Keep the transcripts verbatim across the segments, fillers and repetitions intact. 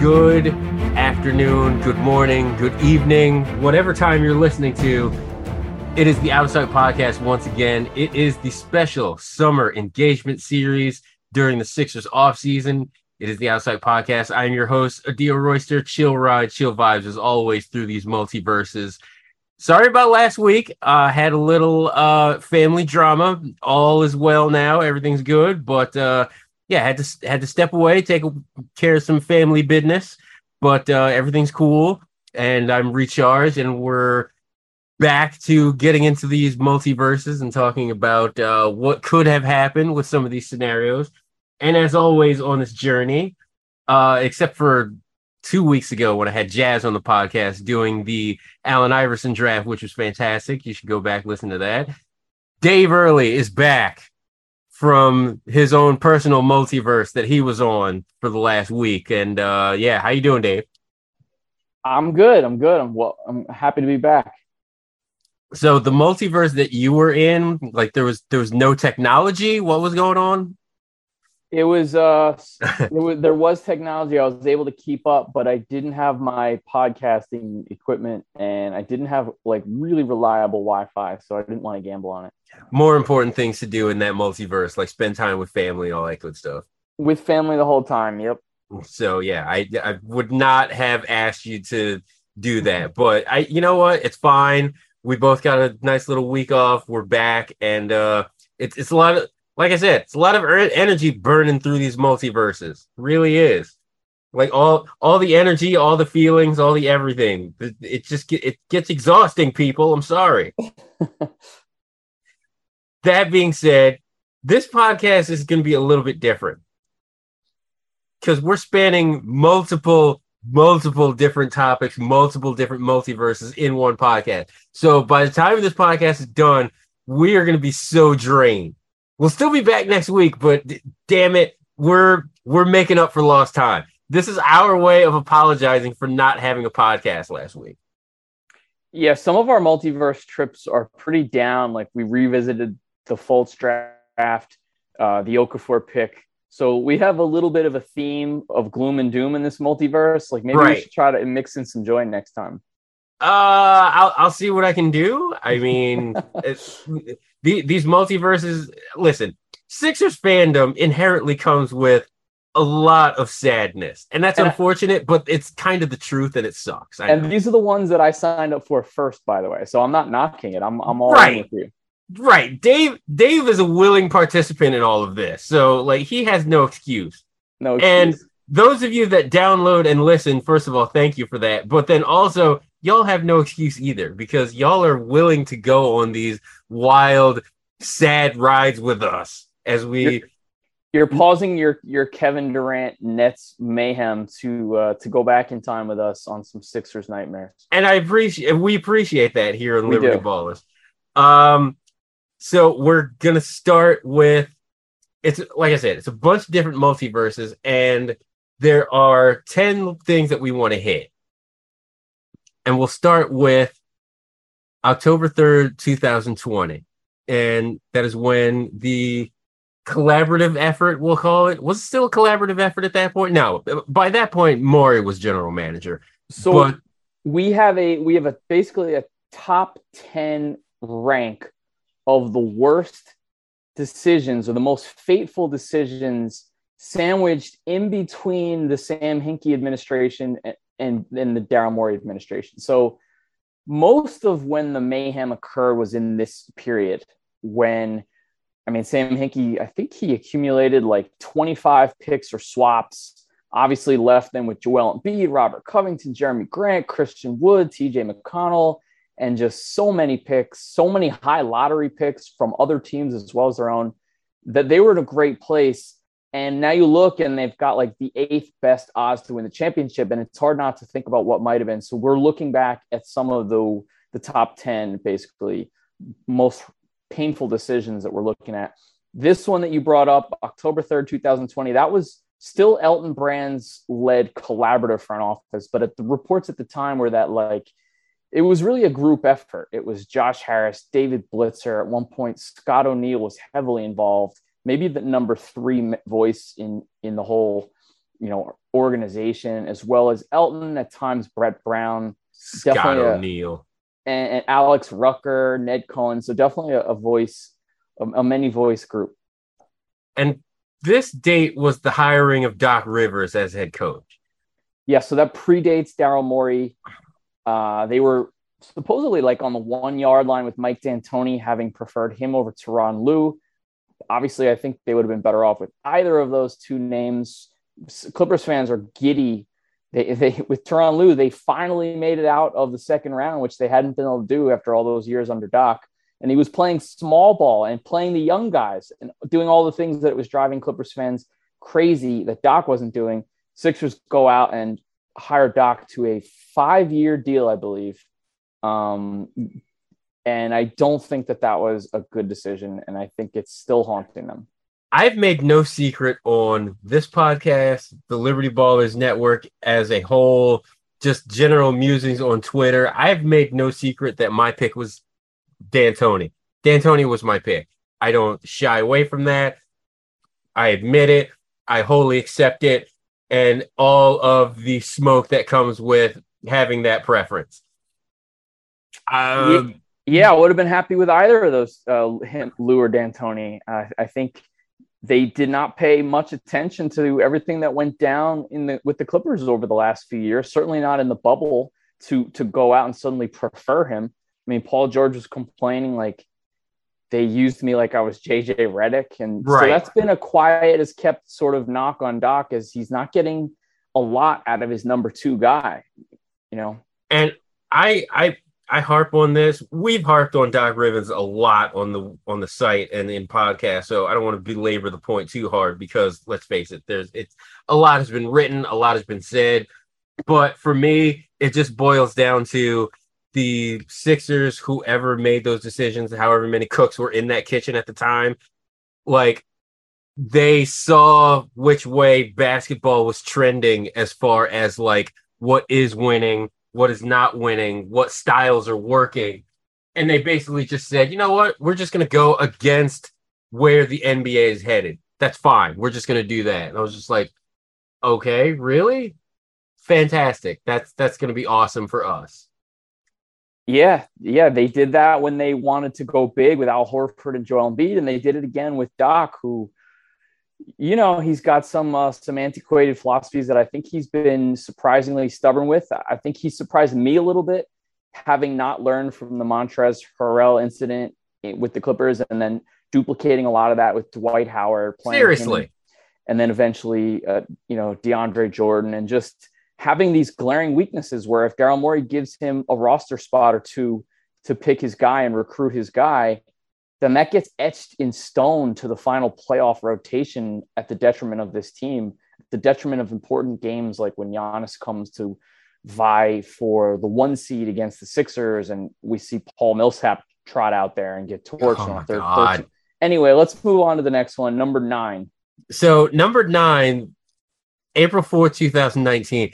Good afternoon, good morning, good evening, whatever time you're listening to. It is the Outside Podcast once again. It is the special summer engagement series during the Sixers offseason. It is the Outside Podcast. I am your host, Adil Royster. Chill ride, chill vibes as always through these multiverses. Sorry about last week. I uh, had a little uh, family drama. All is well now. Everything's good, but... Uh, Yeah, had to had to step away, take care of some family business, but uh, everything's cool, and I'm recharged, and we're back to getting into these multiverses and talking about uh, what could have happened with some of these scenarios. And as always on this journey, uh, except for two weeks ago when I had Jazz on the podcast doing the Allen Iverson draft, which was fantastic. You should go back, listen to that. Dave Early is back from his own personal multiverse that he was on for the last week. And uh, yeah, how you doing, Dave? I'm good. I'm good. I'm well, I'm happy to be back. So the multiverse that you were in, like there was there was no technology. What was going on? It was uh it was, there was technology. I was able to keep up, but I didn't have my podcasting equipment and I didn't have like really reliable Wi-Fi, so I didn't want to gamble on it. More important things to do in that multiverse, like spend time with family and all that good stuff. With family the whole time, yep. So yeah, I I would not have asked you to do that, but I, you know what? It's fine. We both got a nice little week off. We're back, and uh, it's it's a lot of, like I said, it's a lot of energy burning through these multiverses. It really is. Like all all the energy, all the feelings, all the everything. It, it just it gets exhausting, people. I'm sorry. That being said, this podcast is going to be a little bit different because we're spanning multiple, multiple different topics, multiple different multiverses in one podcast. So by the time this podcast is done, we are going to be so drained. We'll still be back next week, but d- damn it, we're we're making up for lost time. This is our way of apologizing for not having a podcast last week. Yeah, some of our multiverse trips are pretty down. Like we revisited the Fultz draft, uh, the Okafor pick. So we have a little bit of a theme of gloom and doom in this multiverse. Like maybe right. we should try to mix in some joy next time. Uh, I'll I'll see what I can do. I mean, it's, the, these multiverses. Listen, Sixers fandom inherently comes with a lot of sadness, and that's and unfortunate, I, but it's kind of the truth, and it sucks. I and know. These are the ones that I signed up for first, by the way. So I'm not knocking it. I'm I'm all right in with you. Right, Dave. Dave is a willing participant in all of this, so like he has no excuse. No excuse. And those of you that download and listen, first of all, thank you for that. But then also, y'all have no excuse either because y'all are willing to go on these wild, sad rides with us as we. You're- You're pausing your your Kevin Durant Nets mayhem to uh, to go back in time with us on some Sixers nightmares, and I appreciate we appreciate that here in Liberty Ballers. Um, so we're gonna start with it's like I said, it's a bunch of different multiverses, and there are ten things that we want to hit, and we'll start with October third, twenty twenty, and that is when the collaborative effort, we'll call it. Was it still a collaborative effort at that point? No. By that point, Morey was general manager. So but... we have a we have a basically a top ten rank of the worst decisions or the most fateful decisions sandwiched in between the Sam Hinkie administration and, and, and the Daryl Morey administration. So most of when the mayhem occurred was in this period when, I mean, Sam Hinkie, I think he accumulated like twenty-five picks or swaps, obviously left them with Joel Embiid, Robert Covington, Jeremy Grant, Christian Wood, T J McConnell, and just so many picks, so many high lottery picks from other teams as well as their own, that they were in a great place. And now you look and they've got like the eighth best odds to win the championship. And it's hard not to think about what might've been. So we're looking back at some of the, the top ten, basically most painful decisions that we're looking at. This one that you brought up, October third, twenty twenty, that was still Elton Brand's led collaborative front office. But at the reports at the time were that like, it was really a group effort. It was Josh Harris, David Blitzer. At one point, Scott O'Neill was heavily involved. Maybe the number three voice in, in the whole, you know, organization, as well as Elton, at times Brett Brown, Scott O'Neill, and, and Alex Rucker, Ned Cohen. So definitely a, a voice, a, a many voice group. And this date was the hiring of Doc Rivers as head coach. Yeah, so that predates Daryl Morey. Uh, they were supposedly like on the one yard line with Mike D'Antoni, having preferred him over Tyronn Lue. Obviously, I think they would have been better off with either of those two names. Clippers fans are giddy. They, they with Tyronn Lue, they finally made it out of the second round, which they hadn't been able to do after all those years under Doc. And he was playing small ball and playing the young guys and doing all the things that it was driving Clippers fans crazy that Doc wasn't doing. Sixers go out and hire Doc to a five-year deal, I believe. Um, And I don't think that that was a good decision. And I think it's still haunting them. I've made no secret on this podcast, the Liberty Ballers Network as a whole, just general musings on Twitter. I've made no secret that my pick was D'Antoni. D'Antoni was my pick. I don't shy away from that. I admit it. I wholly accept it. And all of the smoke that comes with having that preference. Um, yeah. Yeah, I would have been happy with either of those, uh, him, Lue or D'Antoni. Uh, I think they did not pay much attention to everything that went down in the with the Clippers over the last few years, certainly not in the bubble to to go out and suddenly prefer him. I mean, Paul George was complaining like they used me like I was J J Redick. And right. So that's been a quiet as kept sort of knock on Doc as he's not getting a lot out of his number two guy, you know? And I I... I harp on this. We've harped on Doc Rivers a lot on the on the site and in podcasts, so I don't want to belabor the point too hard because let's face it, there's it's a lot has been written, a lot has been said, but for me, it just boils down to the Sixers, whoever made those decisions, however many cooks were in that kitchen at the time, like they saw which way basketball was trending as far as like what is winning, what is not winning, what styles are working. And they basically just said, you know what? We're just going to go against where the N B A is headed. That's fine. We're just going to do that. And I was just like, okay, really? Fantastic. That's that's going to be awesome for us. Yeah, yeah. They did that when they wanted to go big with Al Horford and Joel Embiid. And they did it again with Doc, who, you know, he's got some uh, some antiquated philosophies that I think he's been surprisingly stubborn with. I think he surprised me a little bit, having not learned from the Montrezl Harrell incident with the Clippers and then duplicating a lot of that with Dwight Howard. Playing Seriously. Him, and then eventually, uh, you know, DeAndre Jordan, and just having these glaring weaknesses where if Daryl Morey gives him a roster spot or two to pick his guy and recruit his guy, then that gets etched in stone to the final playoff rotation at the detriment of this team, the detriment of important games like when Giannis comes to vie for the one seed against the Sixers and we see Paul Millsap trot out there and get torched. Oh my third, God. Third. Anyway, let's move on to the next one, number nine. So number nine, April fourth, twenty nineteen.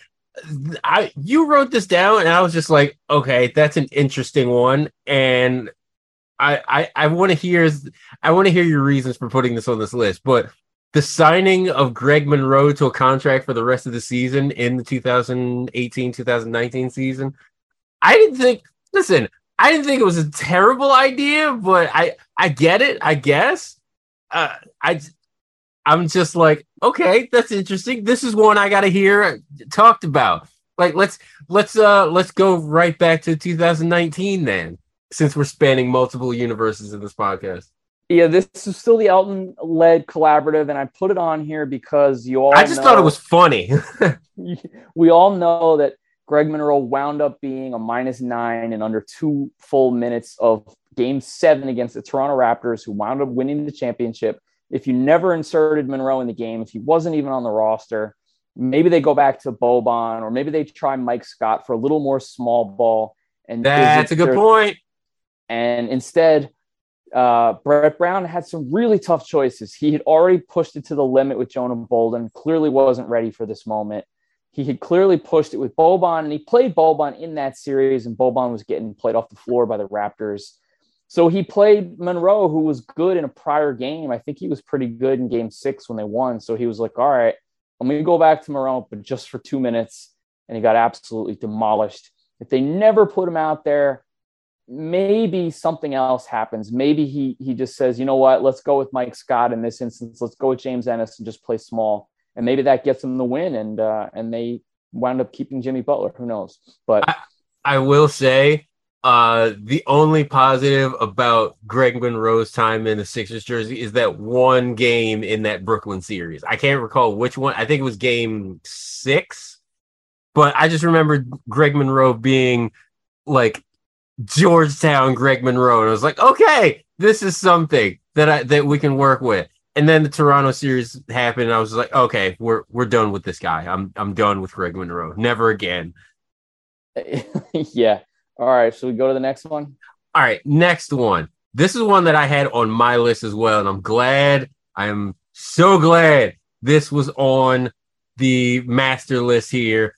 I you wrote this down and I was just like, okay, that's an interesting one. And I, I, I want to hear I want to hear your reasons for putting this on this list, but the signing of Greg Monroe to a contract for the rest of the season in the twenty eighteen twenty nineteen season, I didn't think, listen, I didn't think it was a terrible idea, but I, I get it, I guess. Uh, I, I'm just like, okay, that's interesting. This is one I got to hear talked about. Like, let's let's uh, let's go right back to two thousand nineteen then, since we're spanning multiple universes in this podcast. Yeah, this is still the Elton-led collaborative, and I put it on here because you all I just know, thought it was funny. We all know that Greg Monroe wound up being a minus nine in under two full minutes of game seven against the Toronto Raptors, who wound up winning the championship. If you never inserted Monroe in the game, if he wasn't even on the roster, maybe they go back to Boban, or maybe they try Mike Scott for a little more small ball. And that's a good their, point. And instead... Uh, Brett Brown had some really tough choices. He had already pushed it to the limit with Jonah Bolden, clearly wasn't ready for this moment. He had clearly pushed it with Boban, and he played Boban in that series, and Boban was getting played off the floor by the Raptors. So he played Monroe, who was good in a prior game. I think he was pretty good in game six when they won. So he was like, all right, I'm going to go back to Monroe, but just for two minutes. And he got absolutely demolished. If they never put him out there, maybe something else happens. Maybe he he just says, you know what, let's go with Mike Scott in this instance. Let's go with James Ennis and just play small. And maybe that gets them the win. And uh, and they wound up keeping Jimmy Butler. Who knows? But I, I will say uh, the only positive about Greg Monroe's time in the Sixers jersey is that one game in that Brooklyn series. I can't recall which one. I think it was game six. But I just remember Greg Monroe being like, Georgetown Greg Monroe, and I was like, okay, this is something that I that we can work with. And then the Toronto series happened, and I was like, okay, we're we're done with this guy. I'm I'm done with Greg Monroe. Never again. Yeah. All right. So we go to the next one. All right, next one. This is one that I had on my list as well, and I'm glad. I'm so glad this was on the master list here,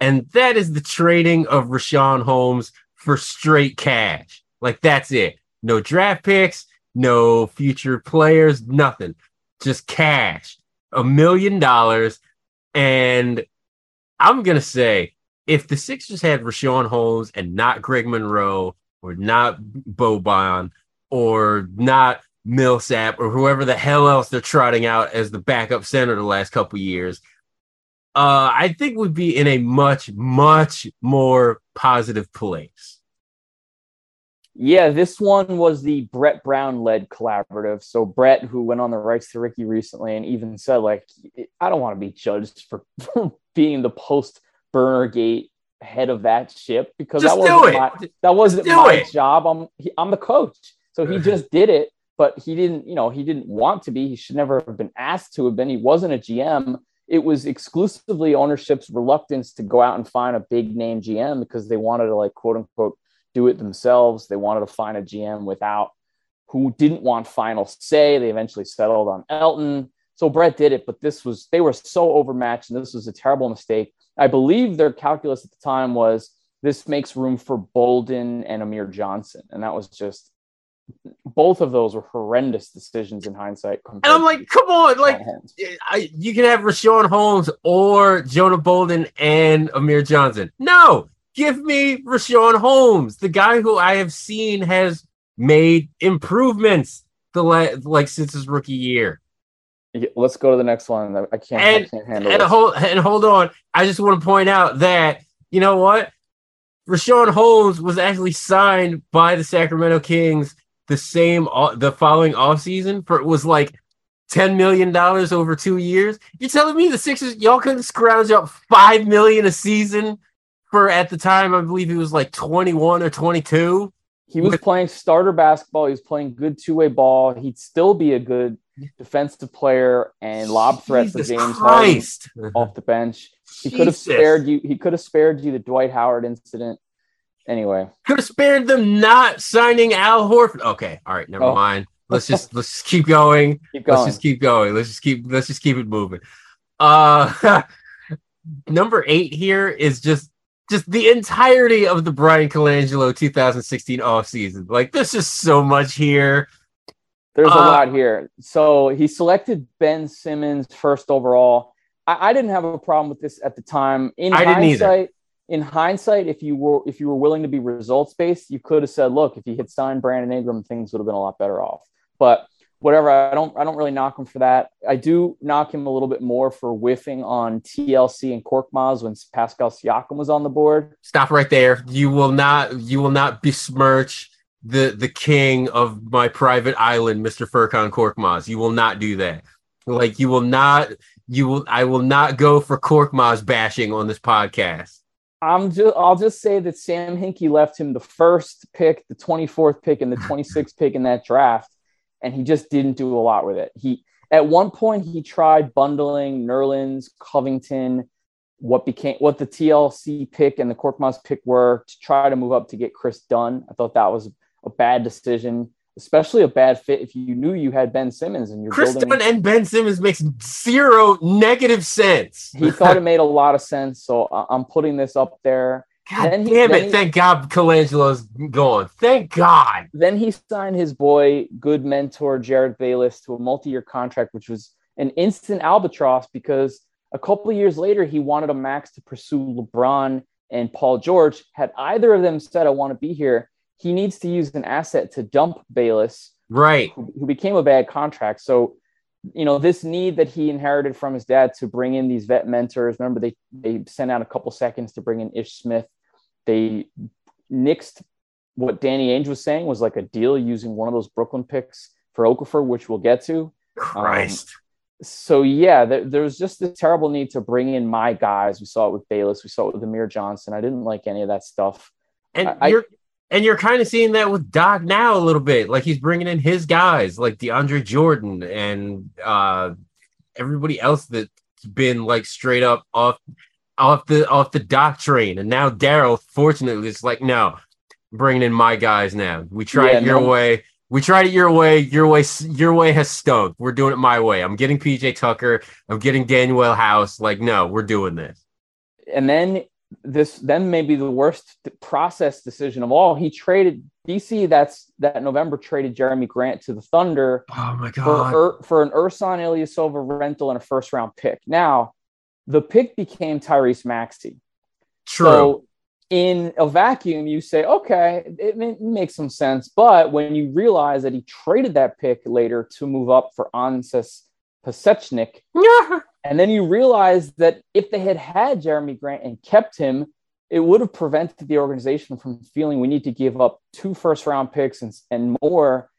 and that is the trading of Richaun Holmes for straight cash. Like, that's it. No draft picks, no future players, nothing. Just cash. A million dollars. And I'm going to say, if the Sixers had Richaun Holmes and not Greg Monroe or not Boban or not Millsap or whoever the hell else they're trotting out as the backup center the last couple years, Uh, I think we'd be in a much, much more positive place. Yeah, this one was the Brett Brown-led collaborative. So Brett, who went on the Rights to Ricky recently and even said, like, I don't want to be judged for, for being the post-Burnergate head of that ship, because just that wasn't my, that wasn't my it. job. I'm, he, I'm the coach. So he just did it, but he didn't, you know, he didn't want to be. He should never have been asked to have been. He wasn't a G M. It was exclusively ownership's reluctance to go out and find a big name G M because they wanted to, like, quote unquote, do it themselves. They wanted to find a G M without who didn't want final say. They eventually settled on Elton. So Brett did it, but this was, they were so overmatched, and this was a terrible mistake. I believe their calculus at the time was this makes room for Bolden and Amir Johnson. And that was just, both of those were horrendous decisions in hindsight. And I'm like, come on, like I, you can have Richaun Holmes or Jonah Bolden and Amir Johnson. No, give me Richaun Holmes, the guy who I have seen has made improvements the la- like since his rookie year. Yeah, let's go to the next one. I can't, and, I can't handle and this. Hold, and hold on. I just want to point out that, you know what? Richaun Holmes was actually signed by the Sacramento Kings the same the following offseason for it was like ten million dollars over two years. You're telling me the Sixers, y'all couldn't scrounge up five million dollars a season for, at the time, I believe he was like twenty-one or twenty-two? He was but, playing starter basketball. He was playing good two-way ball. He'd still be a good defensive player and lob threat for James Harden off the bench. He Jesus. could have spared you. He could have spared you the Dwight Howard incident. Anyway, could have spared them not signing Al Horford. Okay, all right, never oh. mind. Let's just let's just keep going. Keep going. Let's just keep going. Let's just keep let's just keep it moving. Uh, number eight here is just just the entirety of the Brian Colangelo two thousand sixteen offseason. Like, there's just so much here. There's uh, a lot here. So he selected Ben Simmons first overall. I, I didn't have a problem with this at the time. In I hindsight, didn't either. in hindsight, if you were if you were willing to be results based, you could have said, look, if he had signed Brandon Ingram, things would have been a lot better off. But whatever, I don't I don't really knock him for that. I do knock him a little bit more for whiffing on T L C and Korkmaz when Pascal Siakam was on the board. Stop right there. You will not you will not besmirch the the king of my private island, Mister Furkan Korkmaz. You will not do that. Like you will not you will I will not go for Korkmaz bashing on this podcast. I'm just, I'll just say that Sam Hinkie left him the first pick, the twenty-fourth pick, and the twenty-sixth pick in that draft, and he just didn't do a lot with it. He at one point he tried bundling Nerlens, Covington, what became what the T L C pick and the Korkmaz pick were to try to move up to get Chris Dunn. I thought that was a bad decision, especially a bad fit if you knew you had Ben Simmons and you're Chris building... Dunn and Ben Simmons makes zero negative sense. He thought it made a lot of sense, so I'm putting this up there. God then damn he, it. He, Thank God Colangelo's gone. Thank God. Then he signed his boy, good mentor, Jerryd Bayless, to a multi-year contract, which was an instant albatross because a couple of years later, he wanted a max to pursue LeBron and Paul George. Had either of them said, I want to be here, he needs to use an asset to dump Bayless, right? Who, who became a bad contract. So, you know, this need that he inherited from his dad to bring in these vet mentors. Remember, they they sent out a couple seconds to bring in Ish Smith. They nixed what Danny Ainge was saying was like a deal using one of those Brooklyn picks for Okafor, which we'll get to. Christ. Um, so, yeah, th- there was just this terrible need to bring in my guys. We saw it with Bayless. We saw it with Amir Johnson. I didn't like any of that stuff. And I, you're... And you're kind of seeing that with Doc now a little bit. Like he's bringing in his guys, like DeAndre Jordan and uh, everybody else that's been like straight up off, off the off the Doc train. And now Daryl, fortunately, is like, no, I'm bringing in my guys now. We tried yeah, it your no. way. We tried it your way. Your way. Your way has stunk. We're doing it my way. I'm getting P J Tucker. I'm getting Danielle House. Like, no, we're doing this. And then. This then maybe the worst process decision of all. He traded D C. That's that November traded Jeremy Grant to the Thunder. Oh my God! For, for an Ersan Ilyasova rental and a first round pick. Now, the pick became Tyrese Maxey. True. So in a vacuum, you say, okay, it, it makes some sense. But when you realize that he traded that pick later to move up for Ansus Pasechnik. Yeah. And then you realize that if they had had Jeremy Grant and kept him, it would have prevented the organization from feeling we need to give up two first-round picks and, and more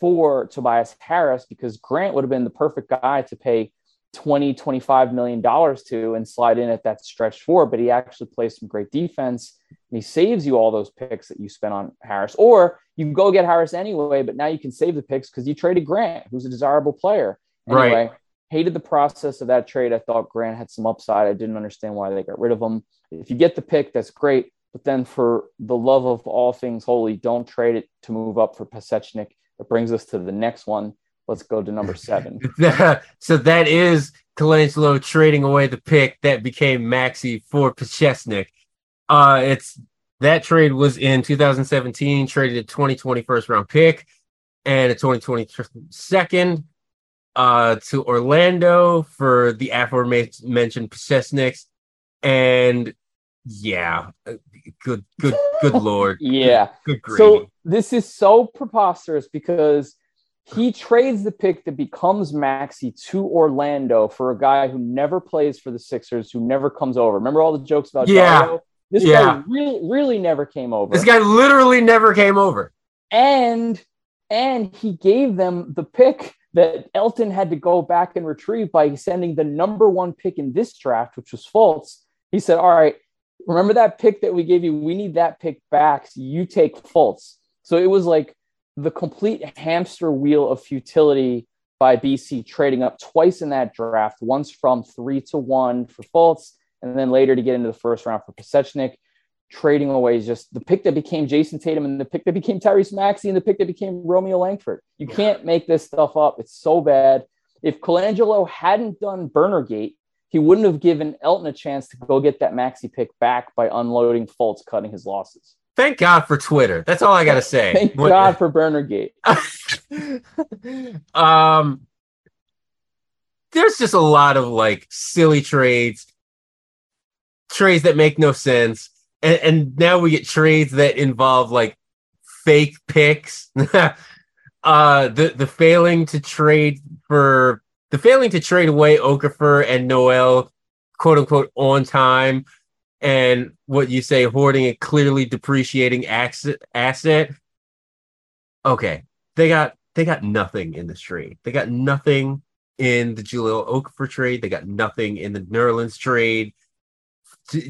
for Tobias Harris because Grant would have been the perfect guy to pay twenty, twenty-five million dollars to and slide in at that stretch four, but he actually plays some great defense, and he saves you all those picks that you spent on Harris. Or you can go get Harris anyway, but now you can save the picks because you traded Grant, who's a desirable player. Anyway, right. Hated the process of that trade. I thought Grant had some upside. I didn't understand why they got rid of him. If you get the pick, that's great. But then for the love of all things holy, don't trade it to move up for Pasechnik. That brings us to the next one. Let's go to number seven. So that is Colangelo trading away the pick that became Maxey for Pasechnik. Uh, it's that trade was in two thousand seventeen, traded a twenty twenty first round pick and a twenty twenty second. Uh, to Orlando for the aforementioned Pasechniks, and yeah, good, good, good Lord, yeah. Good, good so this is so preposterous because he trades the pick that becomes Maxey to Orlando for a guy who never plays for the Sixers, who never comes over. Remember all the jokes about yeah, Dario? This yeah. guy really, really never came over. This guy literally never came over, and and he gave them the pick that Elton had to go back and retrieve by sending the number one pick in this draft, which was Fultz. He said, all right, remember that pick that we gave you? We need that pick back. So you take Fultz. So it was like the complete hamster wheel of futility by B C trading up twice in that draft, once from three to one for Fultz, and then later to get into the first round for Pasechnik, trading away just the pick that became Jason Tatum and the pick that became Tyrese Maxey and the pick that became Romeo Langford. You can't make this stuff up. It's so bad. If Colangelo hadn't done Burnergate, he wouldn't have given Elton a chance to go get that Maxey pick back by unloading Fultz, cutting his losses. Thank God for Twitter. That's all I got to say. Thank what? God for Burnergate. um, there's just a lot of like silly trades. trades that make no sense. And, and now we get trades that involve like fake picks. uh, the the failing to trade for the failing to trade away Okafor and Noel, quote unquote, on time, and what you say hoarding a clearly depreciating asset. Asset. Okay, they got they got nothing in this trade. They got nothing in the Jahlil Okafor trade. They got nothing in the Nerlens trade.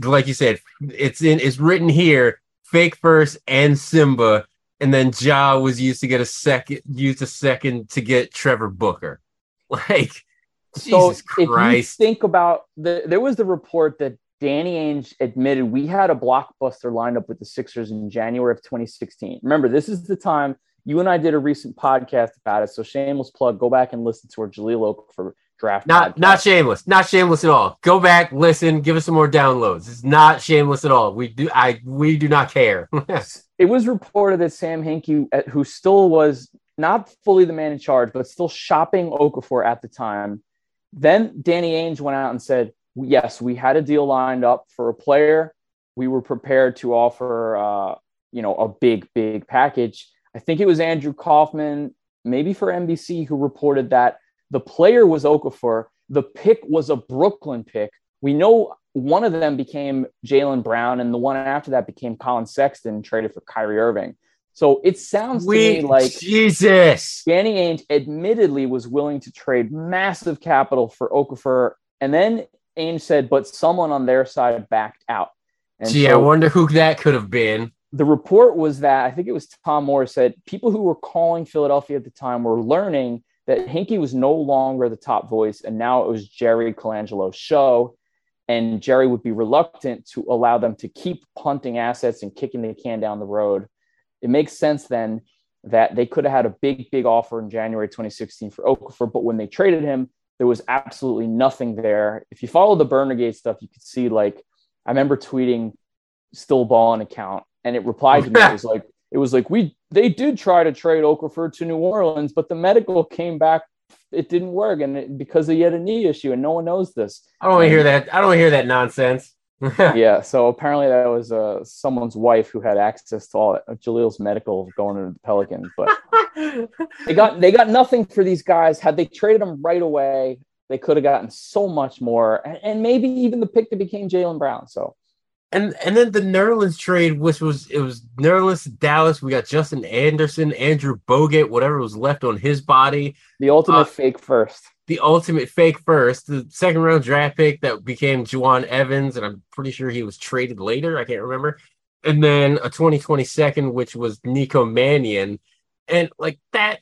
Like you said, it's in it's written here, fake first and Simba, and then Ja was used to get a second used a second to get Trevor Booker. Like, so Jesus Christ. If you think about the there was the report that Danny Ainge admitted we had a blockbuster lineup with the Sixers in January of twenty sixteen. Remember, this is the time you and I did a recent podcast about it. So shameless plug, go back and listen to our Jahlil Okafor draft. Not podcast. Not shameless, not shameless at all. Go back, listen, give us some more downloads. It's not shameless at all. We do, I, we do not care. It was reported that Sam Hinkie, who still was not fully the man in charge, but still shopping Okafor at the time. Then Danny Ainge went out and said, yes, we had a deal lined up for a player. We were prepared to offer, uh, you know, a big, big package. I think it was Andrew Kaufman, maybe for N B C, who reported that the player was Okafor. The pick was a Brooklyn pick. We know one of them became Jaylen Brown, and the one after that became Colin Sexton, traded for Kyrie Irving. So it sounds to we, me like Jesus. Danny Ainge admittedly was willing to trade massive capital for Okafor, and then Ainge said, but someone on their side backed out. And Gee, so I wonder who that could have been. The report was that, I think it was Tom Moore said, people who were calling Philadelphia at the time were learning that Hinkie was no longer the top voice, and now it was Jerry Colangelo's show, and Jerry would be reluctant to allow them to keep punting assets and kicking the can down the road. It makes sense then that they could have had a big, big offer in January twenty sixteen for Okafor, but when they traded him, there was absolutely nothing there. If you follow the Burnergate stuff, you could see, like, I remember tweeting Still Ballin' account, and it replied to me. It was like, it was like, we, they did try to trade Okafor to New Orleans, but the medical came back. It didn't work. And it, because they had a knee issue, and no one knows this. I don't want to hear that. I don't want to hear that nonsense. Yeah. So apparently that was uh, someone's wife who had access to all that, uh, Jahlil's medical going into the Pelicans, but they got, they got nothing for these guys. Had they traded them right away, they could have gotten so much more. And, and maybe even the pick that became Jaylen Brown. So, And and then the Nerlens trade, which was it was Nerlens, Dallas. We got Justin Anderson, Andrew Bogut, whatever was left on his body. The ultimate uh, fake first. The ultimate fake first. The second round draft pick that became Juwan Evans, and I'm pretty sure he was traded later. I can't remember. And then a twenty twenty second, which was Nico Mannion, and like that,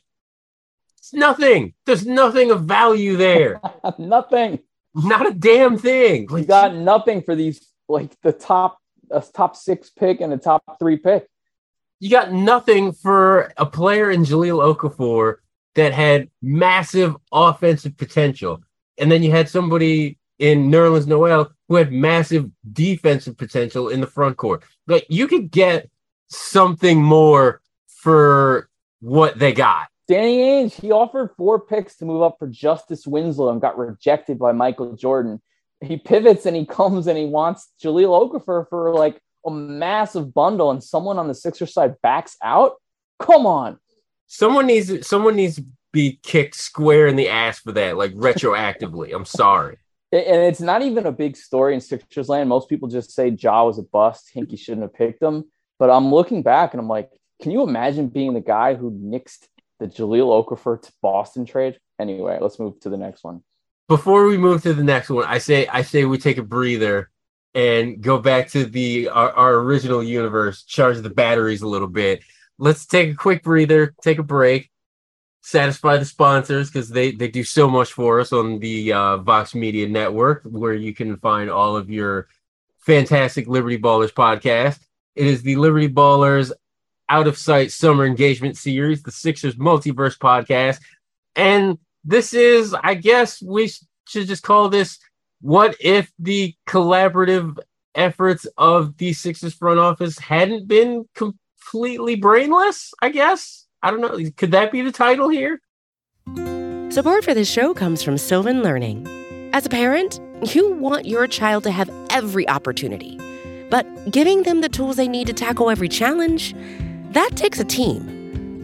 it's nothing. There's nothing of value there. Nothing. Not a damn thing. Like, you got nothing for these. Like the top, a top six pick and a top three pick. You got nothing for a player in Jahlil Okafor that had massive offensive potential. And then you had somebody in Nerlens Noel who had massive defensive potential in the front court. Like, you could get something more for what they got. Danny Ainge, he offered four picks to move up for Justice Winslow and got rejected by Michael Jordan. He pivots and he comes and he wants Jahlil Okafor for like a massive bundle, and someone on the Sixers side backs out. Come on. Someone needs, someone needs to be kicked square in the ass for that, like retroactively. I'm sorry. And it's not even a big story in Sixers land. Most people just say Ja was a bust. Hinkie shouldn't have picked him. But I'm looking back and I'm like, can you imagine being the guy who nixed the Jahlil Okafor to Boston trade? Anyway, let's move to the next one. Before we move to the next one, I say I say we take a breather and go back to the our, our original universe, charge the batteries a little bit. Let's take a quick breather, take a break, satisfy the sponsors, because they, they do so much for us on the uh, Vox Media Network, where you can find all of your fantastic Liberty Ballers podcast. It is the Liberty Ballers Out of Sight Summer Engagement Series, the Sixers Multiverse Podcast, and this is, I guess we should just call this, what if the collaborative efforts of the Sixers front office hadn't been completely brainless, I guess? I don't know. Could that be the title here? Support for this show comes from Sylvan Learning. As a parent, You want your child to have every opportunity, but giving them the tools they need to tackle every challenge, that takes a team.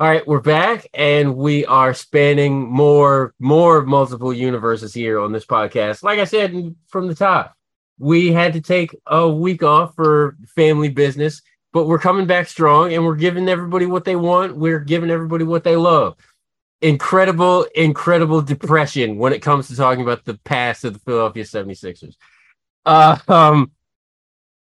All right, we're back, and we are spanning more, more multiple universes here on this podcast. Like I said from the top, we had to take a week off for family business, but we're coming back strong, and we're giving everybody what they want. We're giving everybody what they love. Incredible, incredible depression when it comes to talking about the past of the Philadelphia 76ers. Uh, um,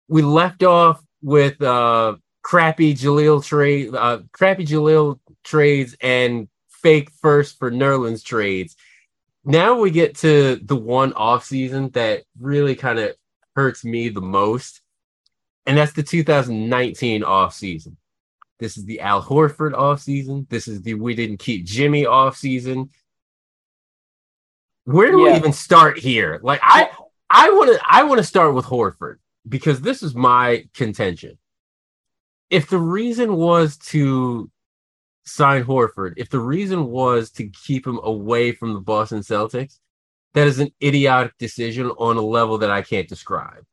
we left off with... Uh, Crappy Jahlil trade, uh, crappy Jahlil trades, and fake first for Nerlens trades. Now we get to the one off season that really kind of hurts me the most, and that's the two thousand nineteen off season. This is the Al Horford off season. This is the we didn't keep Jimmy off season. Where do yeah. we even start here? Like I, I want to, I want to start with Horford, because this is my contention. If the reason was to sign Horford, if the reason was to keep him away from the Boston Celtics, that is an idiotic decision on a level that I can't describe.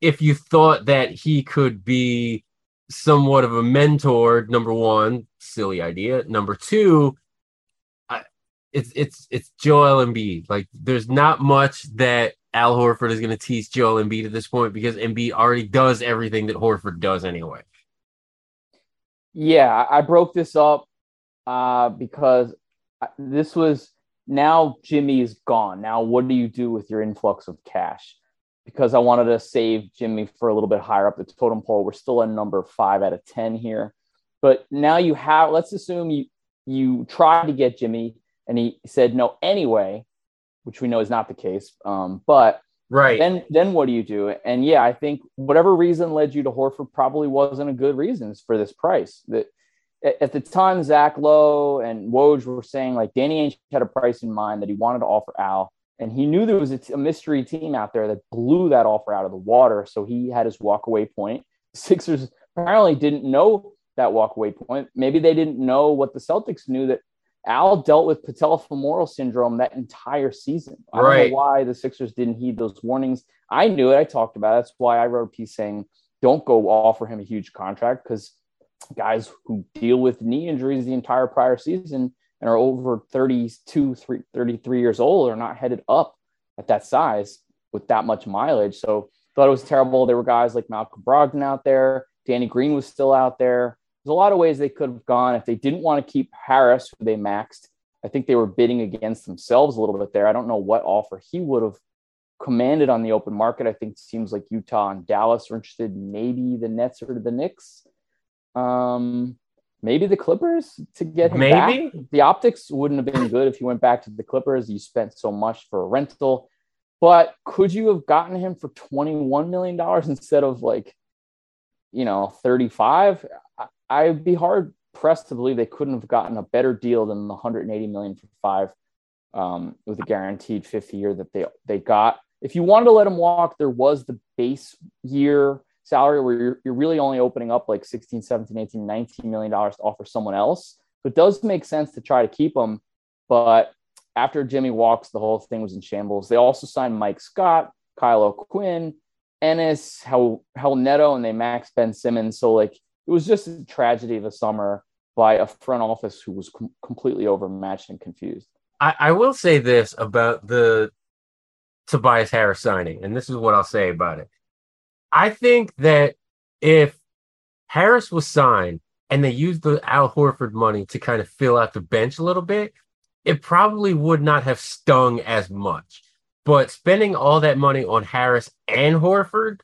If you thought that he could be somewhat of a mentor, number one, silly idea. Number two, I, it's it's it's Joel Embiid. Like, there's not much that Al Horford is going to teach Joel Embiid at this point, because Embiid already does everything that Horford does anyway. Yeah, I broke this up uh, because this was, now Jimmy is gone. Now, what do you do with your influx of cash? Because I wanted to save Jimmy for a little bit higher up the totem pole. We're still at number five out of ten here. But now you have, let's assume you, you tried to get Jimmy and he said no anyway, which we know is not the case. Um, but right. Then, then what do you do? And yeah, I think whatever reason led you to Horford probably wasn't a good reason for this price. That at the time, Zach Lowe and Woj were saying, like, Danny Ainge had a price in mind that he wanted to offer Al, and he knew there was a, t- a mystery team out there that blew that offer out of the water. So he had his walkaway point. Sixers apparently didn't know that walkaway point. Maybe they didn't know what the Celtics knew, that Al dealt with patellofemoral syndrome that entire season. I don't right. know why the Sixers didn't heed those warnings. I knew it. I talked about it. That's why I wrote a piece saying, don't go offer him a huge contract, because guys who deal with knee injuries the entire prior season and are over thirty-two, thirty-three years old are not headed up at that size with that much mileage. So thought it was terrible. There were guys like Malcolm Brogdon out there. Danny Green was still out there. There's a lot of ways they could have gone. If they didn't want to keep Harris, who they maxed, I think they were bidding against themselves a little bit there. I don't know what offer he would have commanded on the open market. I think teams like Utah and Dallas are interested. Maybe the Nets or the Knicks. Um, maybe the Clippers to get him maybe. back. The optics wouldn't have been good if he went back to the Clippers. You spent so much for a rental. But could you have gotten him for twenty-one million dollars instead of, like, you know, thirty-five? I'd be hard pressed to believe they couldn't have gotten a better deal than the one hundred eighty million dollars for five, um, with a guaranteed fifth year that they they got. if you wanted to let him walk, there was the base year salary where you're, you're really only opening up like sixteen, seventeen, eighteen, nineteen million dollars to offer someone else. So it does make sense to try to keep him. But after Jimmy walks, the whole thing was in shambles. They also signed Mike Scott, Kyle O'Quinn, Ennis, Hel- Helnetto, and they maxed Ben Simmons. So like it was just a tragedy of the summer by a front office who was com- completely overmatched and confused. I, I will say this about the Tobias Harris signing, and this is what I'll say about it. I think that if Harris was signed and they used the Al Horford money to kind of fill out the bench a little bit, it probably would not have stung as much. But spending all that money on Harris and Horford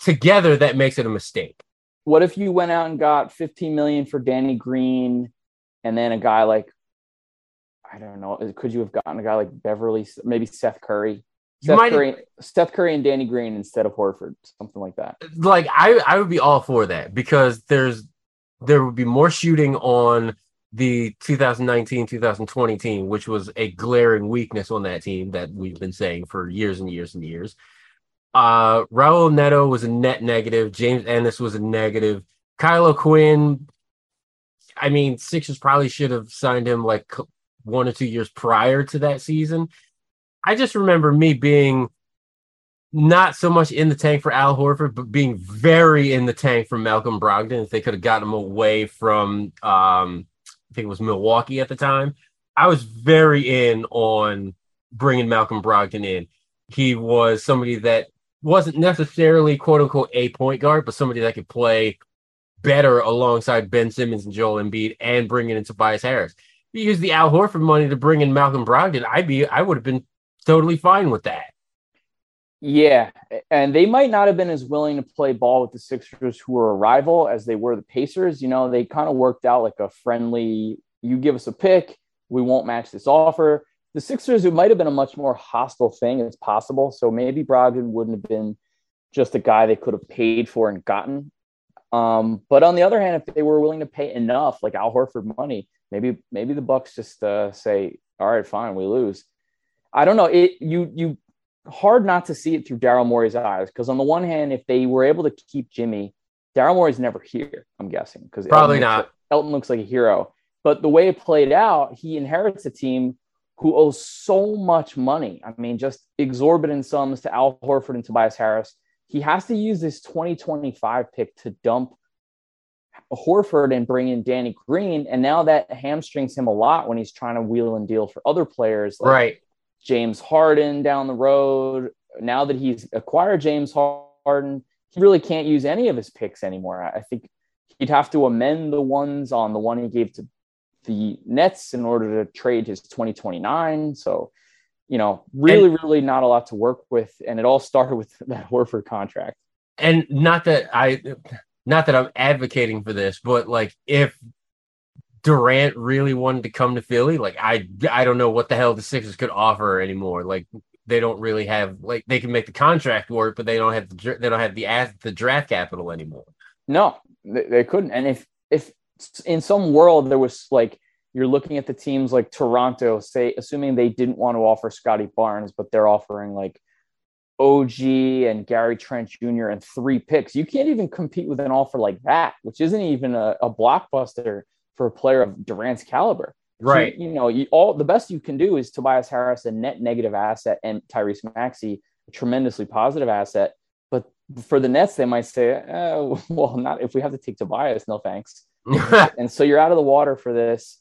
together, that makes it a mistake. What if you went out and got fifteen million dollars for Danny Green and then a guy like, I don't know, could you have gotten a guy like Beverly, maybe Seth Curry? Steph Curry, Steph Curry and Danny Green instead of Horford, something like that. Like, I, I would be all for that because there's there would be more shooting on the two thousand nineteen two thousand twenty team, which was a glaring weakness on that team that we've been saying for years and years and years. Uh, Raul Neto was a net negative. James Ennis was a negative. Kyle O'Quinn, I mean, Sixers probably should have signed him like one or two years prior to that season. I just remember me being not so much in the tank for Al Horford, but being very in the tank for Malcolm Brogdon. If they could have gotten him away from, um, I think it was Milwaukee at the time, I was very in on bringing Malcolm Brogdon in. He was somebody that wasn't necessarily, quote unquote, a point guard, but somebody that could play better alongside Ben Simmons and Joel Embiid and bringing in Tobias Harris. If you used the Al Horford money to bring in Malcolm Brogdon, I'd be, I would have been totally fine with that. Yeah, and they might not have been as willing to play ball with the Sixers, who were a rival, as they were the Pacers. You know, they kind of worked out like a friendly, you give us a pick, we won't match this offer. The Sixers, it might have been a much more hostile thing. It's possible. So maybe Brogdon wouldn't have been just a guy they could have paid for and gotten. Um, but on the other hand, if they were willing to pay enough, like Al Horford money, maybe maybe the Bucks just uh, say, all right, fine, we lose. I don't know. It you you hard not to see it through Daryl Morey's eyes, because on the one hand, if they were able to keep Jimmy, Daryl Morey's never here, I'm guessing, because probably Elton not. Looks like, Elton looks like a hero, but the way it played out, he inherits a team who owes so much money. I mean, just exorbitant sums to Al Horford and Tobias Harris. He has to use this twenty twenty-five pick to dump Horford and bring in Danny Green, and now that hamstrings him a lot when he's trying to wheel and deal for other players, like, right? James Harden down the road. Now that he's acquired James Harden, he really can't use any of his picks anymore. I think he'd have to amend the ones on the one he gave to the Nets in order to trade his twenty twenty-nine. So, you know, really, and, really not a lot to work with. And it all started with that Horford contract. And not that I, not that I'm advocating for this, but like if Durant really wanted to come to Philly, like I I don't know what the hell the Sixers could offer anymore. Like they don't really have, like they can make the contract work, but they don't have the they don't have the the draft capital anymore. No, they, they couldn't. And if if in some world there was, like, you're looking at the teams like Toronto, say, assuming they didn't want to offer Scottie Barnes, but they're offering like O G and Gary Trent Junior and three picks, you can't even compete with an offer like that, which isn't even a, a blockbuster for a player of Durant's caliber. Right. So, you know, you, all the best you can do is Tobias Harris, a net negative asset, and Tyrese Maxey, a tremendously positive asset. But for the Nets, they might say, uh, well, not if we have to take Tobias, no thanks. And so you're out of the water for this.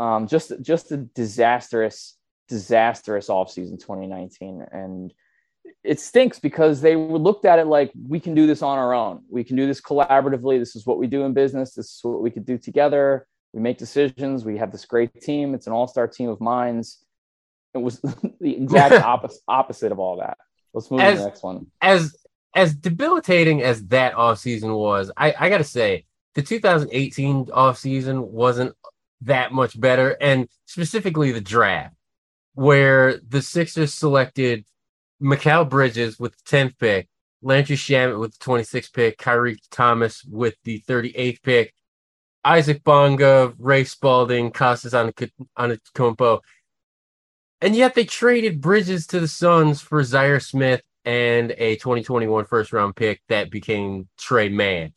Um, just, just a disastrous, disastrous offseason twenty nineteen. And it stinks because they looked at it like, we can do this on our own. We can do this collaboratively. This is what we do in business. This is what we could do together. We make decisions. We have this great team. It's an all-star team of minds. It was the exact opposite, opposite of all that. Let's move as, to the next one. As as debilitating as that offseason was, I, I got to say, the two thousand eighteen offseason wasn't that much better, and specifically the draft, where the Sixers selected Mikal Bridges with the tenth pick, Landry Shamet with the twenty-sixth pick, Kyrie Thomas with the thirty-eighth pick, Isaac Bonga, Ray Spalding, Costas Antetokounmpo. And yet they traded Bridges to the Suns for Zaire Smith and a twenty twenty-one first-round pick that became Trey Mann.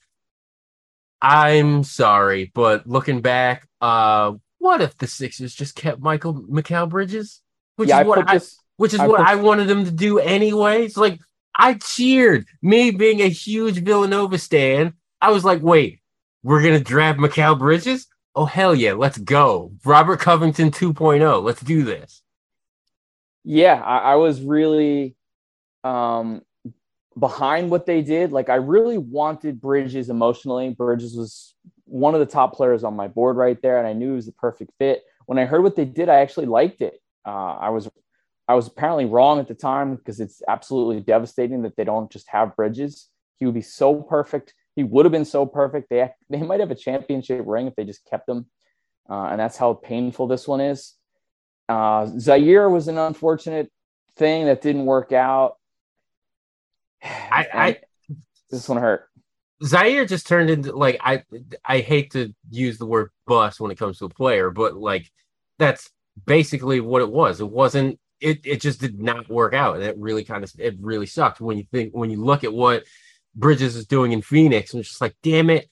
I'm sorry, but looking back, uh, what if the Sixers just kept Michael Mikal Bridges? Which yeah, is I what I, this, which is I what I wanted them to do anyway. It's like, I cheered. Me being a huge Villanova stan, I was like, wait, we're going to draft Mikal Bridges? Oh, hell yeah, let's go. Robert Covington two point oh, let's do this. Yeah, I, I was really um, behind what they did. Like, I really wanted Bridges emotionally. Bridges was one of the top players on my board right there, and I knew he was the perfect fit. When I heard what they did, I actually liked it. Uh, I was I was apparently wrong at the time because it's absolutely devastating that they don't just have Bridges. He would be so perfect. He would have been so perfect. They they might have a championship ring if they just kept him, uh, and that's how painful this one is. Uh, Zaire was an unfortunate thing that didn't work out. I, I this one hurt. Zaire just turned into like I I hate to use the word bust when it comes to a player, but like that's basically what it was. It wasn't. It it just did not work out, and it really kind of it really sucked when you think when you look at what Bridges is doing in Phoenix, and it's just like, damn it,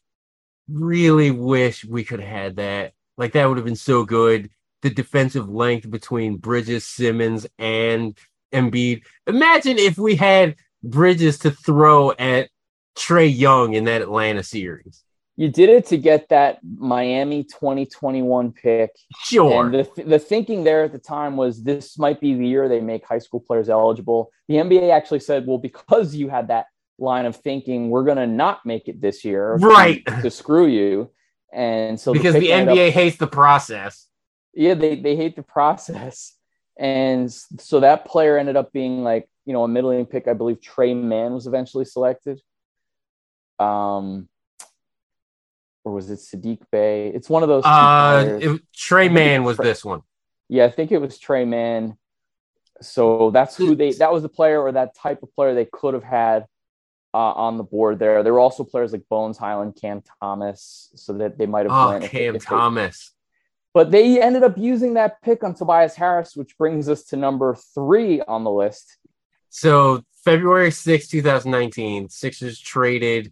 really wish we could have had that. Like that would have been so good. The defensive length between Bridges, Simmons, and Embiid. Imagine if we had Bridges to throw at Trae Young in that Atlanta series. You did it to get that Miami twenty twenty-one pick. Sure. And the, the thinking there at the time was this might be the year they make high school players eligible. The N B A actually said, well, because you had that line of thinking, we're going to not make it this year. Right. To, to screw you. And so because the, the N B A up, hates the process. Yeah, they, they hate the process. And so that player ended up being like, you know, a middling pick. I believe Trey Mann was eventually selected. Um, or was it Sadiq Bey? It's one of those. Uh, it, Trey Mann was Trey, this one. Yeah, I think it was Trey Mann. So that's who they, that was the player or that type of player they could have had uh, on the board there. There were also players like Bones Highland, Cam Thomas, so that they might have. Oh, Cam if they, if Thomas. They, But they ended up using that pick on Tobias Harris, which brings us to number three on the list. So February sixth, twenty nineteen, Sixers traded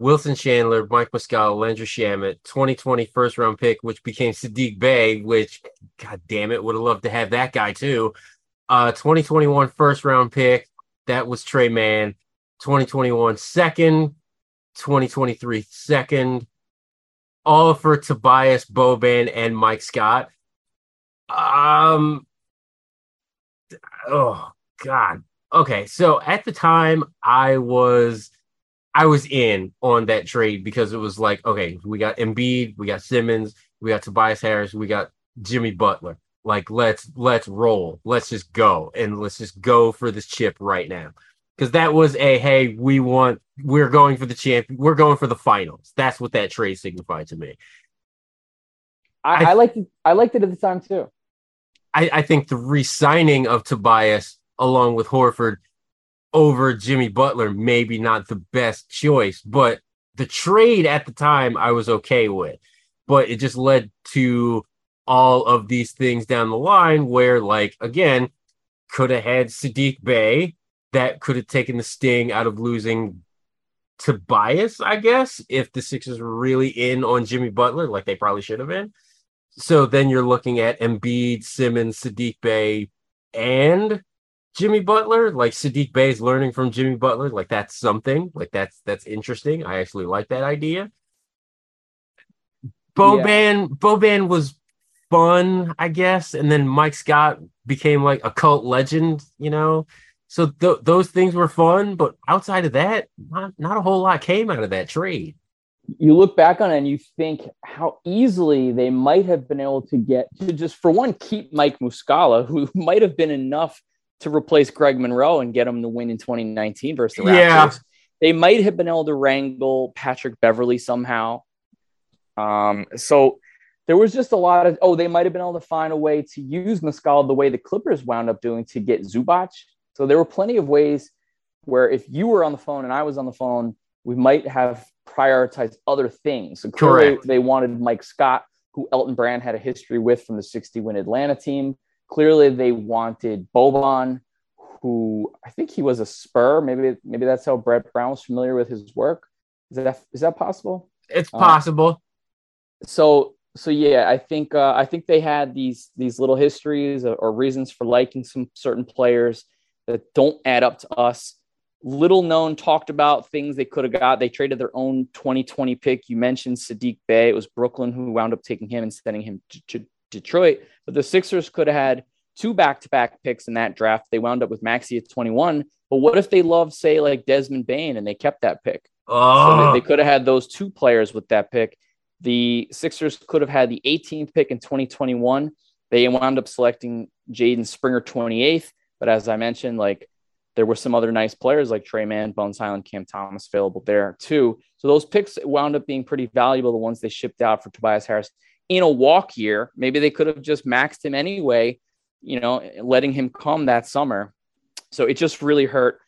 Wilson Chandler, Mike Muscala, Landry Shamet, twenty twenty first-round pick, which became Sadiq Bey, which, God damn it, would have loved to have that guy too. Uh, twenty twenty-one first-round pick, that was Trey Mann. twenty twenty-one second, twenty twenty-three second. All for Tobias, Boban, and Mike Scott. Um. Oh God. Okay. So at the time, I was, I was in on that trade because it was like, okay, we got Embiid, we got Simmons, we got Tobias Harris, we got Jimmy Butler. Like, let's let's roll. Let's just go and let's just go for this chip right now. Because that was a, hey, we want, we're going for the champion, we're going for the finals. That's what that trade signified to me. I, I, I liked it, I liked it at the time too. I, I think the re-signing of Tobias along with Horford over Jimmy Butler, maybe not the best choice, but the trade at the time I was okay with. But it just led to all of these things down the line where, like, again, could have had Sadiq Bey. That could have taken the sting out of losing Tobias, I guess, if the Sixers were really in on Jimmy Butler, like they probably should have been. So then you're looking at Embiid, Simmons, Sadiq Bey, and Jimmy Butler. Like Sadiq Bey is learning from Jimmy Butler. Like that's something. Like that's that's interesting. I actually like that idea. Boban, yeah. Boban was fun, I guess, and then Mike Scott became like a cult legend, you know. So th- those things were fun, but outside of that, not, not a whole lot came out of that trade. You look back on it and you think how easily they might have been able to get to just, for one, keep Mike Muscala, who might have been enough to replace Greg Monroe and get him to win in twenty nineteen versus the Raptors. Yeah. They might have been able to wrangle Patrick Beverly somehow. Um, so there was just a lot of, oh, they might have been able to find a way to use Muscala the way the Clippers wound up doing to get Zubac. So there were plenty of ways where if you were on the phone and I was on the phone, we might have prioritized other things. So clearly Correct. They wanted Mike Scott, who Elton Brand had a history with from the sixty-win Atlanta team. Clearly, they wanted Boban, who I think he was a Spur. Maybe maybe that's how Brett Brown was familiar with his work. Is that is that possible? It's possible. Uh, so so yeah, I think uh, I think they had these these little histories or, or reasons for liking some certain players that don't add up to us. Little known, talked about things they could have got. They traded their own twenty twenty pick. You mentioned Sadiq Bey. It was Brooklyn who wound up taking him and sending him to, to Detroit. But the Sixers could have had two back-to-back picks in that draft. They wound up with Maxey at twenty-one. But what if they loved, say, like Desmond Bane, and they kept that pick? Oh. So they, they could have had those two players with that pick. The Sixers could have had the eighteenth pick in twenty twenty-one. They wound up selecting Jaden Springer twenty-eighth. But as I mentioned, like, there were some other nice players like Trey Mann, Bones Highland, Cam Thomas available there too. So those picks wound up being pretty valuable, the ones they shipped out for Tobias Harris in a walk year. Maybe they could have just maxed him anyway, you know, letting him come that summer. So it just really hurt.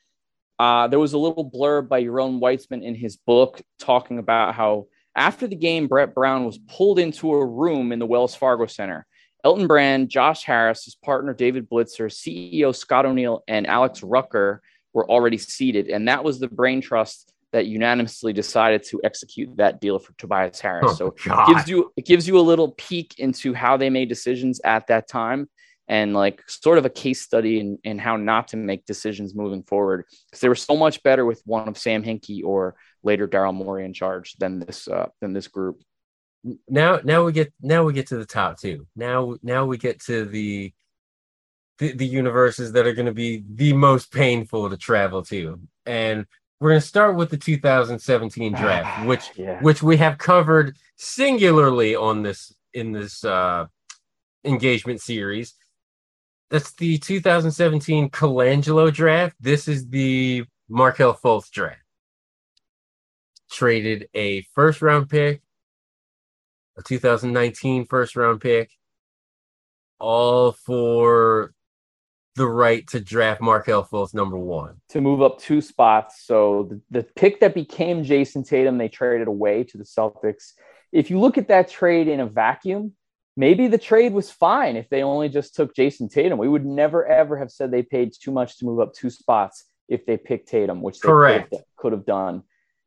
Uh, there was a little blurb by Yaron Weitzman in his book talking about how after the game, Brett Brown was pulled into a room in the Wells Fargo Center. Elton Brand, Josh Harris, his partner, David Blitzer, C E O Scott O'Neill, and Alex Rucker were already seated. And that was the brain trust that unanimously decided to execute that deal for Tobias Harris. Oh, so it gives, you, it gives you a little peek into how they made decisions at that time and like sort of a case study in, in how not to make decisions moving forward. Because they were so much better with one of Sam Hinkie or later Daryl Morey in charge than this uh, than this group. Now, now we get now we get to the top two. Now, now we get to the the, the universes that are going to be the most painful to travel to, and we're going to start with the two thousand seventeen draft, which yeah. which we have covered singularly on this in this uh, engagement series. That's the two thousand seventeen Colangelo draft. This is the Markelle Fultz draft. Traded a first round pick, a two thousand nineteen first round pick, all for the right to draft Markelle Fultz number one. To move up two spots. So the, the pick that became Jason Tatum, they traded away to the Celtics. If you look at that trade in a vacuum, maybe the trade was fine if they only just took Jason Tatum. We would never, ever have said they paid too much to move up two spots if they picked Tatum, which they Correct. could have done.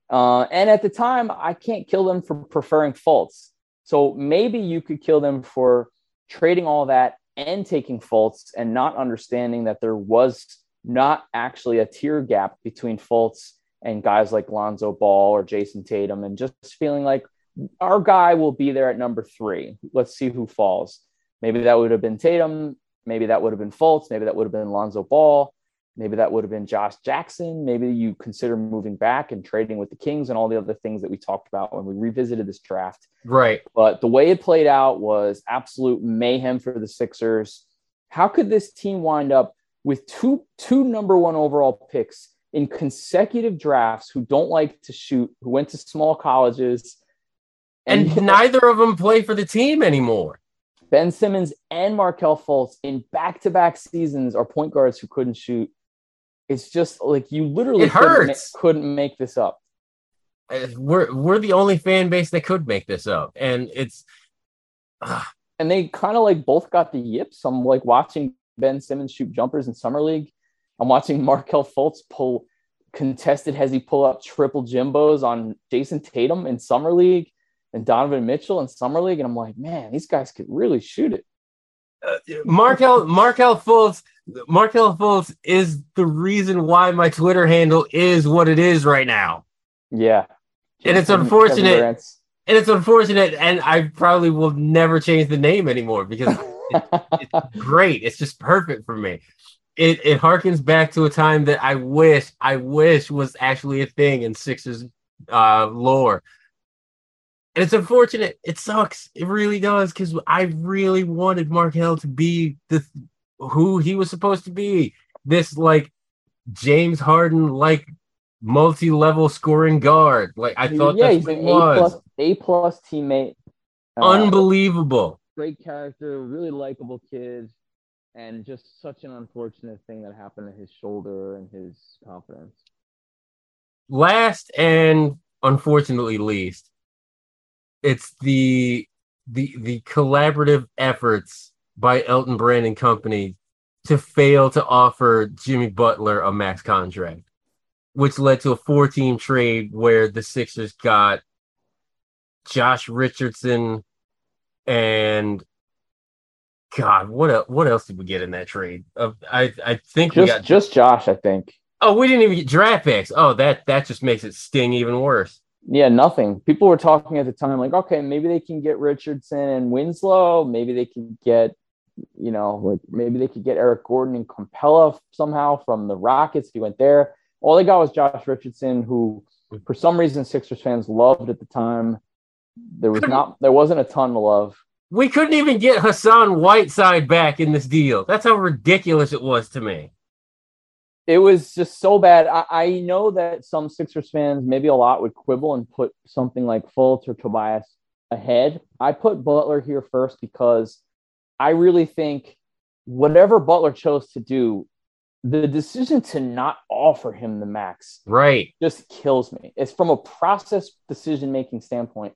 Uh, and at the time, I can't kill them for preferring Fultz. So maybe you could kill them for trading all that and taking Fultz and not understanding that there was not actually a tier gap between Fultz and guys like Lonzo Ball or Jason Tatum, and just feeling like our guy will be there at number three. Let's see who falls. Maybe that would have been Tatum. Maybe that would have been Fultz. Maybe that would have been Lonzo Ball. Maybe that would have been Josh Jackson. Maybe you consider moving back and trading with the Kings and all the other things that we talked about when we revisited this draft. Right. But the way it played out was absolute mayhem for the Sixers. How could this team wind up with two, two number one overall picks in consecutive drafts who don't like to shoot, who went to small colleges? And, and neither of them play for the team anymore. Ben Simmons and Markelle Fultz in back-to-back seasons are point guards who couldn't shoot. It's just like you literally couldn't make, couldn't make this up. We're we're the only fan base that could make this up, and it's uh. and they kind of like both got the yips. I'm like watching Ben Simmons shoot jumpers in summer league. I'm watching Markelle Fultz pull contested has he pull up triple Jimbos on Jason Tatum in summer league and Donovan Mitchell in summer league, and I'm like, man, these guys could really shoot it. Uh, Markelle Markelle Fultz. Markelle Fultz is the reason why my Twitter handle is what it is right now. Yeah. And it's unfortunate. And it's unfortunate. And I probably will never change the name anymore because it, it's great. It's just perfect for me. It it harkens back to a time that I wish, I wish was actually a thing in Sixers uh, lore. And it's unfortunate. It sucks. It really does, because I really wanted Markelle to be the who he was supposed to be. This like James Harden, like multi-level scoring guard. Like I thought yeah, that's what it was. A plus teammate. Unbelievable. Uh, great character, really likable kid, and just such an unfortunate thing that happened to his shoulder and his confidence. Last and unfortunately least, it's the the the collaborative efforts by Elton Brand and company to fail to offer Jimmy Butler a max contract, which led to a four-team trade where the Sixers got Josh Richardson and God, what else, what else did we get in that trade? Uh, I I think just, we got just Josh. I think. Oh, we didn't even get draft picks. Oh, that that just makes it sting even worse. Yeah, nothing. People were talking at the time like, okay, maybe they can get Richardson and Winslow. Maybe they can get, you know, like maybe they could get Eric Gordon and Compella somehow from the Rockets. He went there. All they got was Josh Richardson, who for some reason Sixers fans loved at the time. There was not, there wasn't a ton to love. We couldn't even get Hassan Whiteside back in this deal. That's how ridiculous it was to me. It was just so bad. I, I know that some Sixers fans, maybe a lot, would quibble and put something like Fultz or Tobias ahead. I put Butler here first because I really think whatever Butler chose to do, the decision to not offer him the max right, just kills me. It's from a process decision-making standpoint.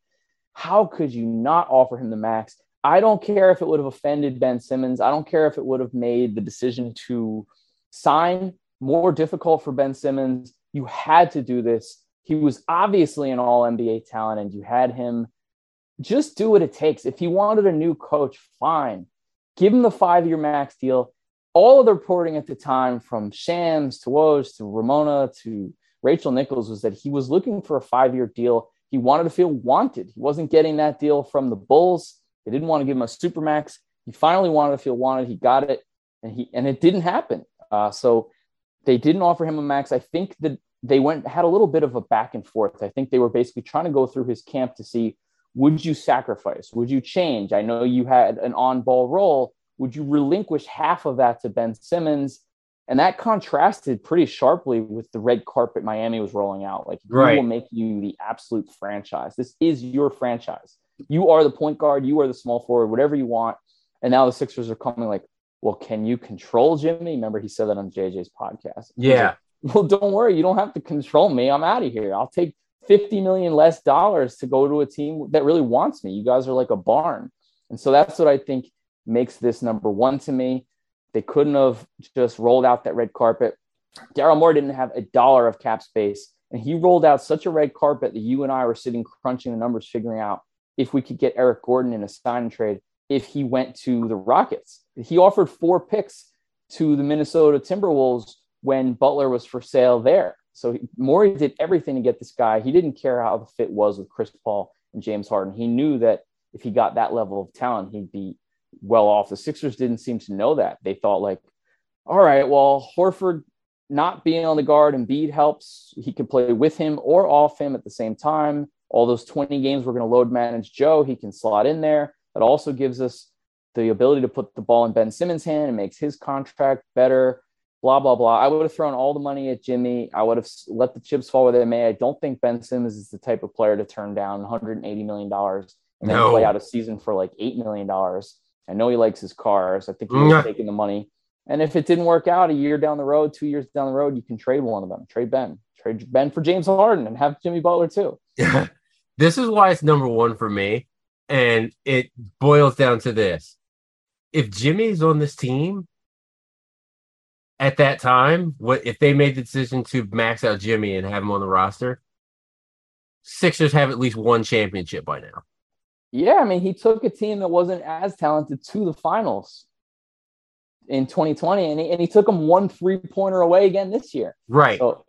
How could you not offer him the max? I don't care if it would have offended Ben Simmons. I don't care if it would have made the decision to sign more difficult for Ben Simmons. You had to do this. He was obviously an all N B A talent, and you had him. Just do what it takes. If he wanted a new coach, fine. Give him the five-year max deal. All of the reporting at the time, from Shams to Woj to Ramona to Rachel Nichols, was that he was looking for a five-year deal. He wanted to feel wanted. He wasn't getting that deal from the Bulls. They didn't want to give him a supermax. He finally wanted to feel wanted. He got it, and he and it didn't happen. Uh, so they didn't offer him a max. I think that they went had a little bit of a back and forth. I think they were basically trying to go through his camp to see, would you sacrifice? Would you change? I know you had an on-ball role. Would you relinquish half of that to Ben Simmons? And that contrasted pretty sharply with the red carpet Miami was rolling out. Like, we right. will make you the absolute franchise. This is your franchise. You are the point guard. You are the small forward, whatever you want. And now the Sixers are coming like, well, can you control Jimmy? Remember, he said that on J J's podcast. Yeah. Like, well, don't worry. You don't have to control me. I'm out of here. I'll take fifty million dollars less dollars to go to a team that really wants me. You guys are like a barn. And so that's what I think makes this number one to me. They couldn't have just rolled out that red carpet. Daryl Morey didn't have a dollar of cap space, and he rolled out such a red carpet that you and I were sitting crunching the numbers, figuring out if we could get Eric Gordon in a sign and trade if he went to the Rockets. He offered four picks to the Minnesota Timberwolves when Butler was for sale there. So Morey did everything to get this guy. He didn't care how the fit was with Chris Paul and James Harden. He knew that if he got that level of talent, he'd be well off. The Sixers didn't seem to know that. They thought like, all right, well, Horford not being on the guard, Embiid helps. He can play with him or off him at the same time. All those twenty games we're going to load manage Joe, he can slot in there. That also gives us the ability to put the ball in Ben Simmons' hand and makes his contract better, blah, blah, blah. I would have thrown all the money at Jimmy. I would have let the chips fall where they may. I don't think Ben Simmons is the type of player to turn down one hundred eighty million dollars and then no. play out a season for like eight million dollars. I know he likes his cars. I think he was yeah. taking the money. And if it didn't work out a year down the road, two years down the road, you can trade one of them. Trade Ben. Trade Ben for James Harden and have Jimmy Butler too. This is why it's number one for me. And it boils down to this. If Jimmy's on this team at that time, what if they made the decision to max out Jimmy and have him on the roster, Sixers have at least one championship by now. Yeah, I mean, he took a team that wasn't as talented to the finals in twenty twenty, and he, and he took them one three-pointer away again this year. Right. So,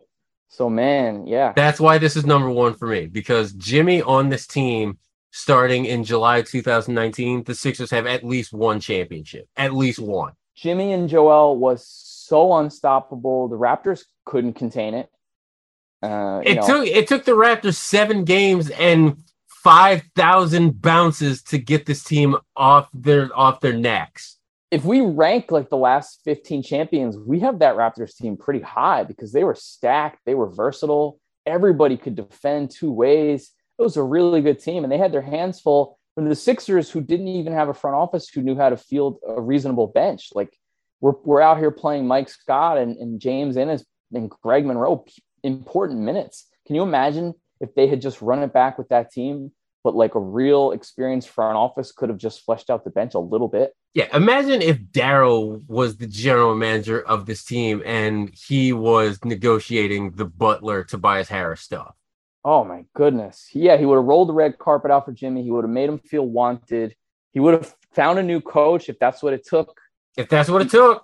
so, man, yeah. That's why this is number one for me, because Jimmy on this team starting in July two thousand nineteen, the Sixers have at least one championship, at least one. Jimmy and Joel was so unstoppable. The Raptors couldn't contain it. Uh, it, you know, took, it took the Raptors seven games and – five thousand bounces to get this team off their off their necks. If we rank like the last fifteen champions, we have that Raptors team pretty high because they were stacked. They were versatile. Everybody could defend two ways. It was a really good team, and they had their hands full from the Sixers, who didn't even have a front office who knew how to field a reasonable bench. Like, we're we're out here playing Mike Scott and, and James Ennis and Greg Monroe important minutes. Can you imagine if they had just run it back with that team, but like a real experienced front office could have just fleshed out the bench a little bit? Yeah, imagine if Daryl was the general manager of this team and he was negotiating the Butler Tobias Harris stuff. Oh, my goodness. Yeah, he would have rolled the red carpet out for Jimmy. He would have made him feel wanted. He would have found a new coach if that's what it took. If that's what it took.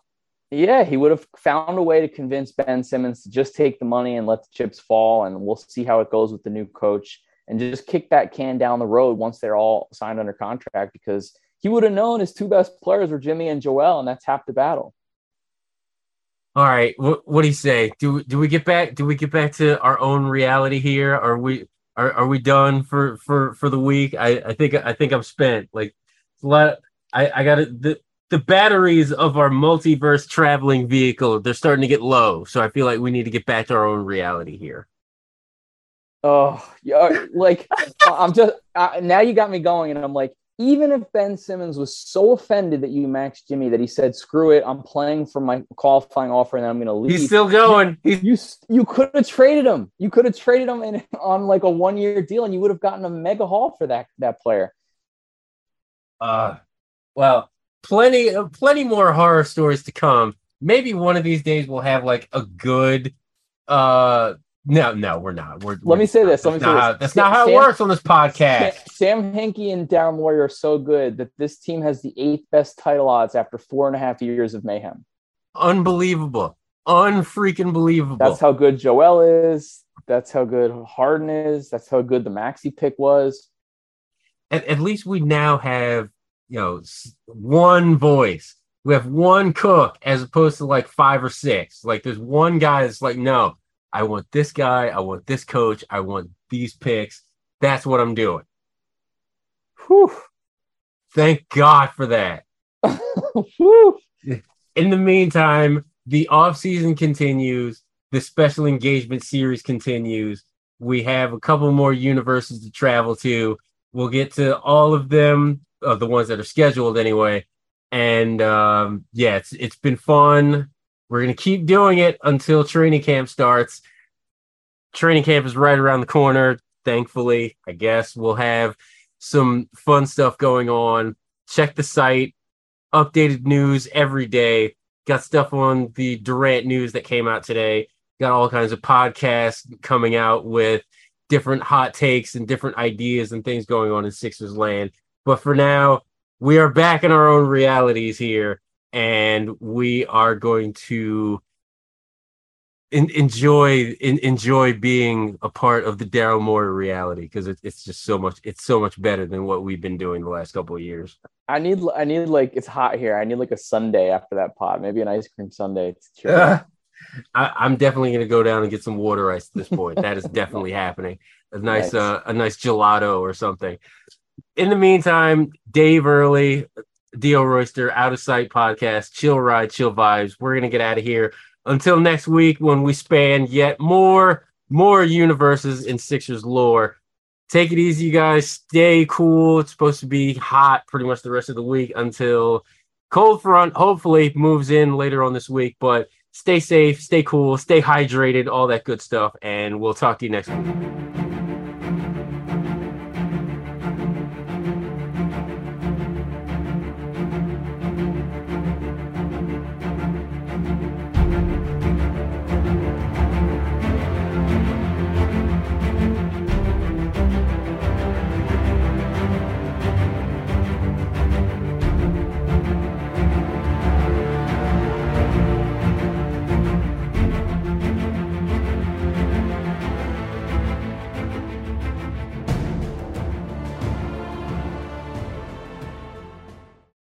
Yeah, he would have found a way to convince Ben Simmons to just take the money and let the chips fall, and we'll see how it goes with the new coach, and just kick that can down the road once they're all signed under contract, because he would have known his two best players were Jimmy and Joel, and that's half the battle. All right, what, what do you say? Do do we get back? Do we get back to our own reality here? Are we are are we done for for, for the week? I, I think I think I'm spent. Like a lot. I I got the the batteries of our multiverse traveling vehicle. They're starting to get low, so I feel like we need to get back to our own reality here. Oh, yeah, like I'm just I, now you got me going, and I'm like, even if Ben Simmons was so offended that you maxed Jimmy that he said, "Screw it, I'm playing for my qualifying offer, and then I'm going to leave." He's still going. You you, you could have traded him. You could have traded him in, on like a one year deal, and you would have gotten a mega haul for that that player. Uh, well, plenty plenty more horror stories to come. Maybe one of these days we'll have like a good. Uh, No, no, we're not. We're, Let we're me say not. this. Let me say how, this. That's not how Sam, it works on this podcast. Sam, Sam Hinkie and Daryl Morey are so good that this team has the eighth best title odds after four and a half years of mayhem. Unbelievable. Unfreaking believable. That's how good Joel is. That's how good Harden is. That's how good the maxi pick was. At, at least we now have, you know, one voice. We have one cook as opposed to like five or six. Like there's one guy that's like, no. I want this guy. I want this coach. I want these picks. That's what I'm doing. Whew. Thank God for that. Whew. In the meantime, the offseason continues. The special engagement series continues. We have a couple more universes to travel to. We'll get to all of them, uh, the ones that are scheduled anyway. And um, yeah, it's it's been fun. We're going to keep doing it until training camp starts. Training camp is right around the corner. Thankfully, I guess we'll have some fun stuff going on. Check the site. Updated news every day. Got stuff on the Durant news that came out today. Got all kinds of podcasts coming out with different hot takes and different ideas and things going on in Sixers land. But for now, we are back in our own realities here. And we are going to in, enjoy in, enjoy being a part of the Daryl Morey reality, because it, it's just so much. It's so much better than what we've been doing the last couple of years. I need I need like it's hot here. I need like a sundae after that pot, maybe an ice cream sundae. To cheer uh, I, I'm definitely going to go down and get some water ice at this point. That is definitely happening. A nice, nice. Uh, a nice gelato or something. In the meantime, Dave Early. Dio Royster, Out of Sight Podcast, Chill Ride, Chill Vibes. We're going to get out of here until next week when we span yet more, more universes in Sixers lore. Take it easy, you guys. Stay cool. It's supposed to be hot pretty much the rest of the week until cold front hopefully moves in later on this week. But stay safe, stay cool, stay hydrated, all that good stuff. And we'll talk to you next week.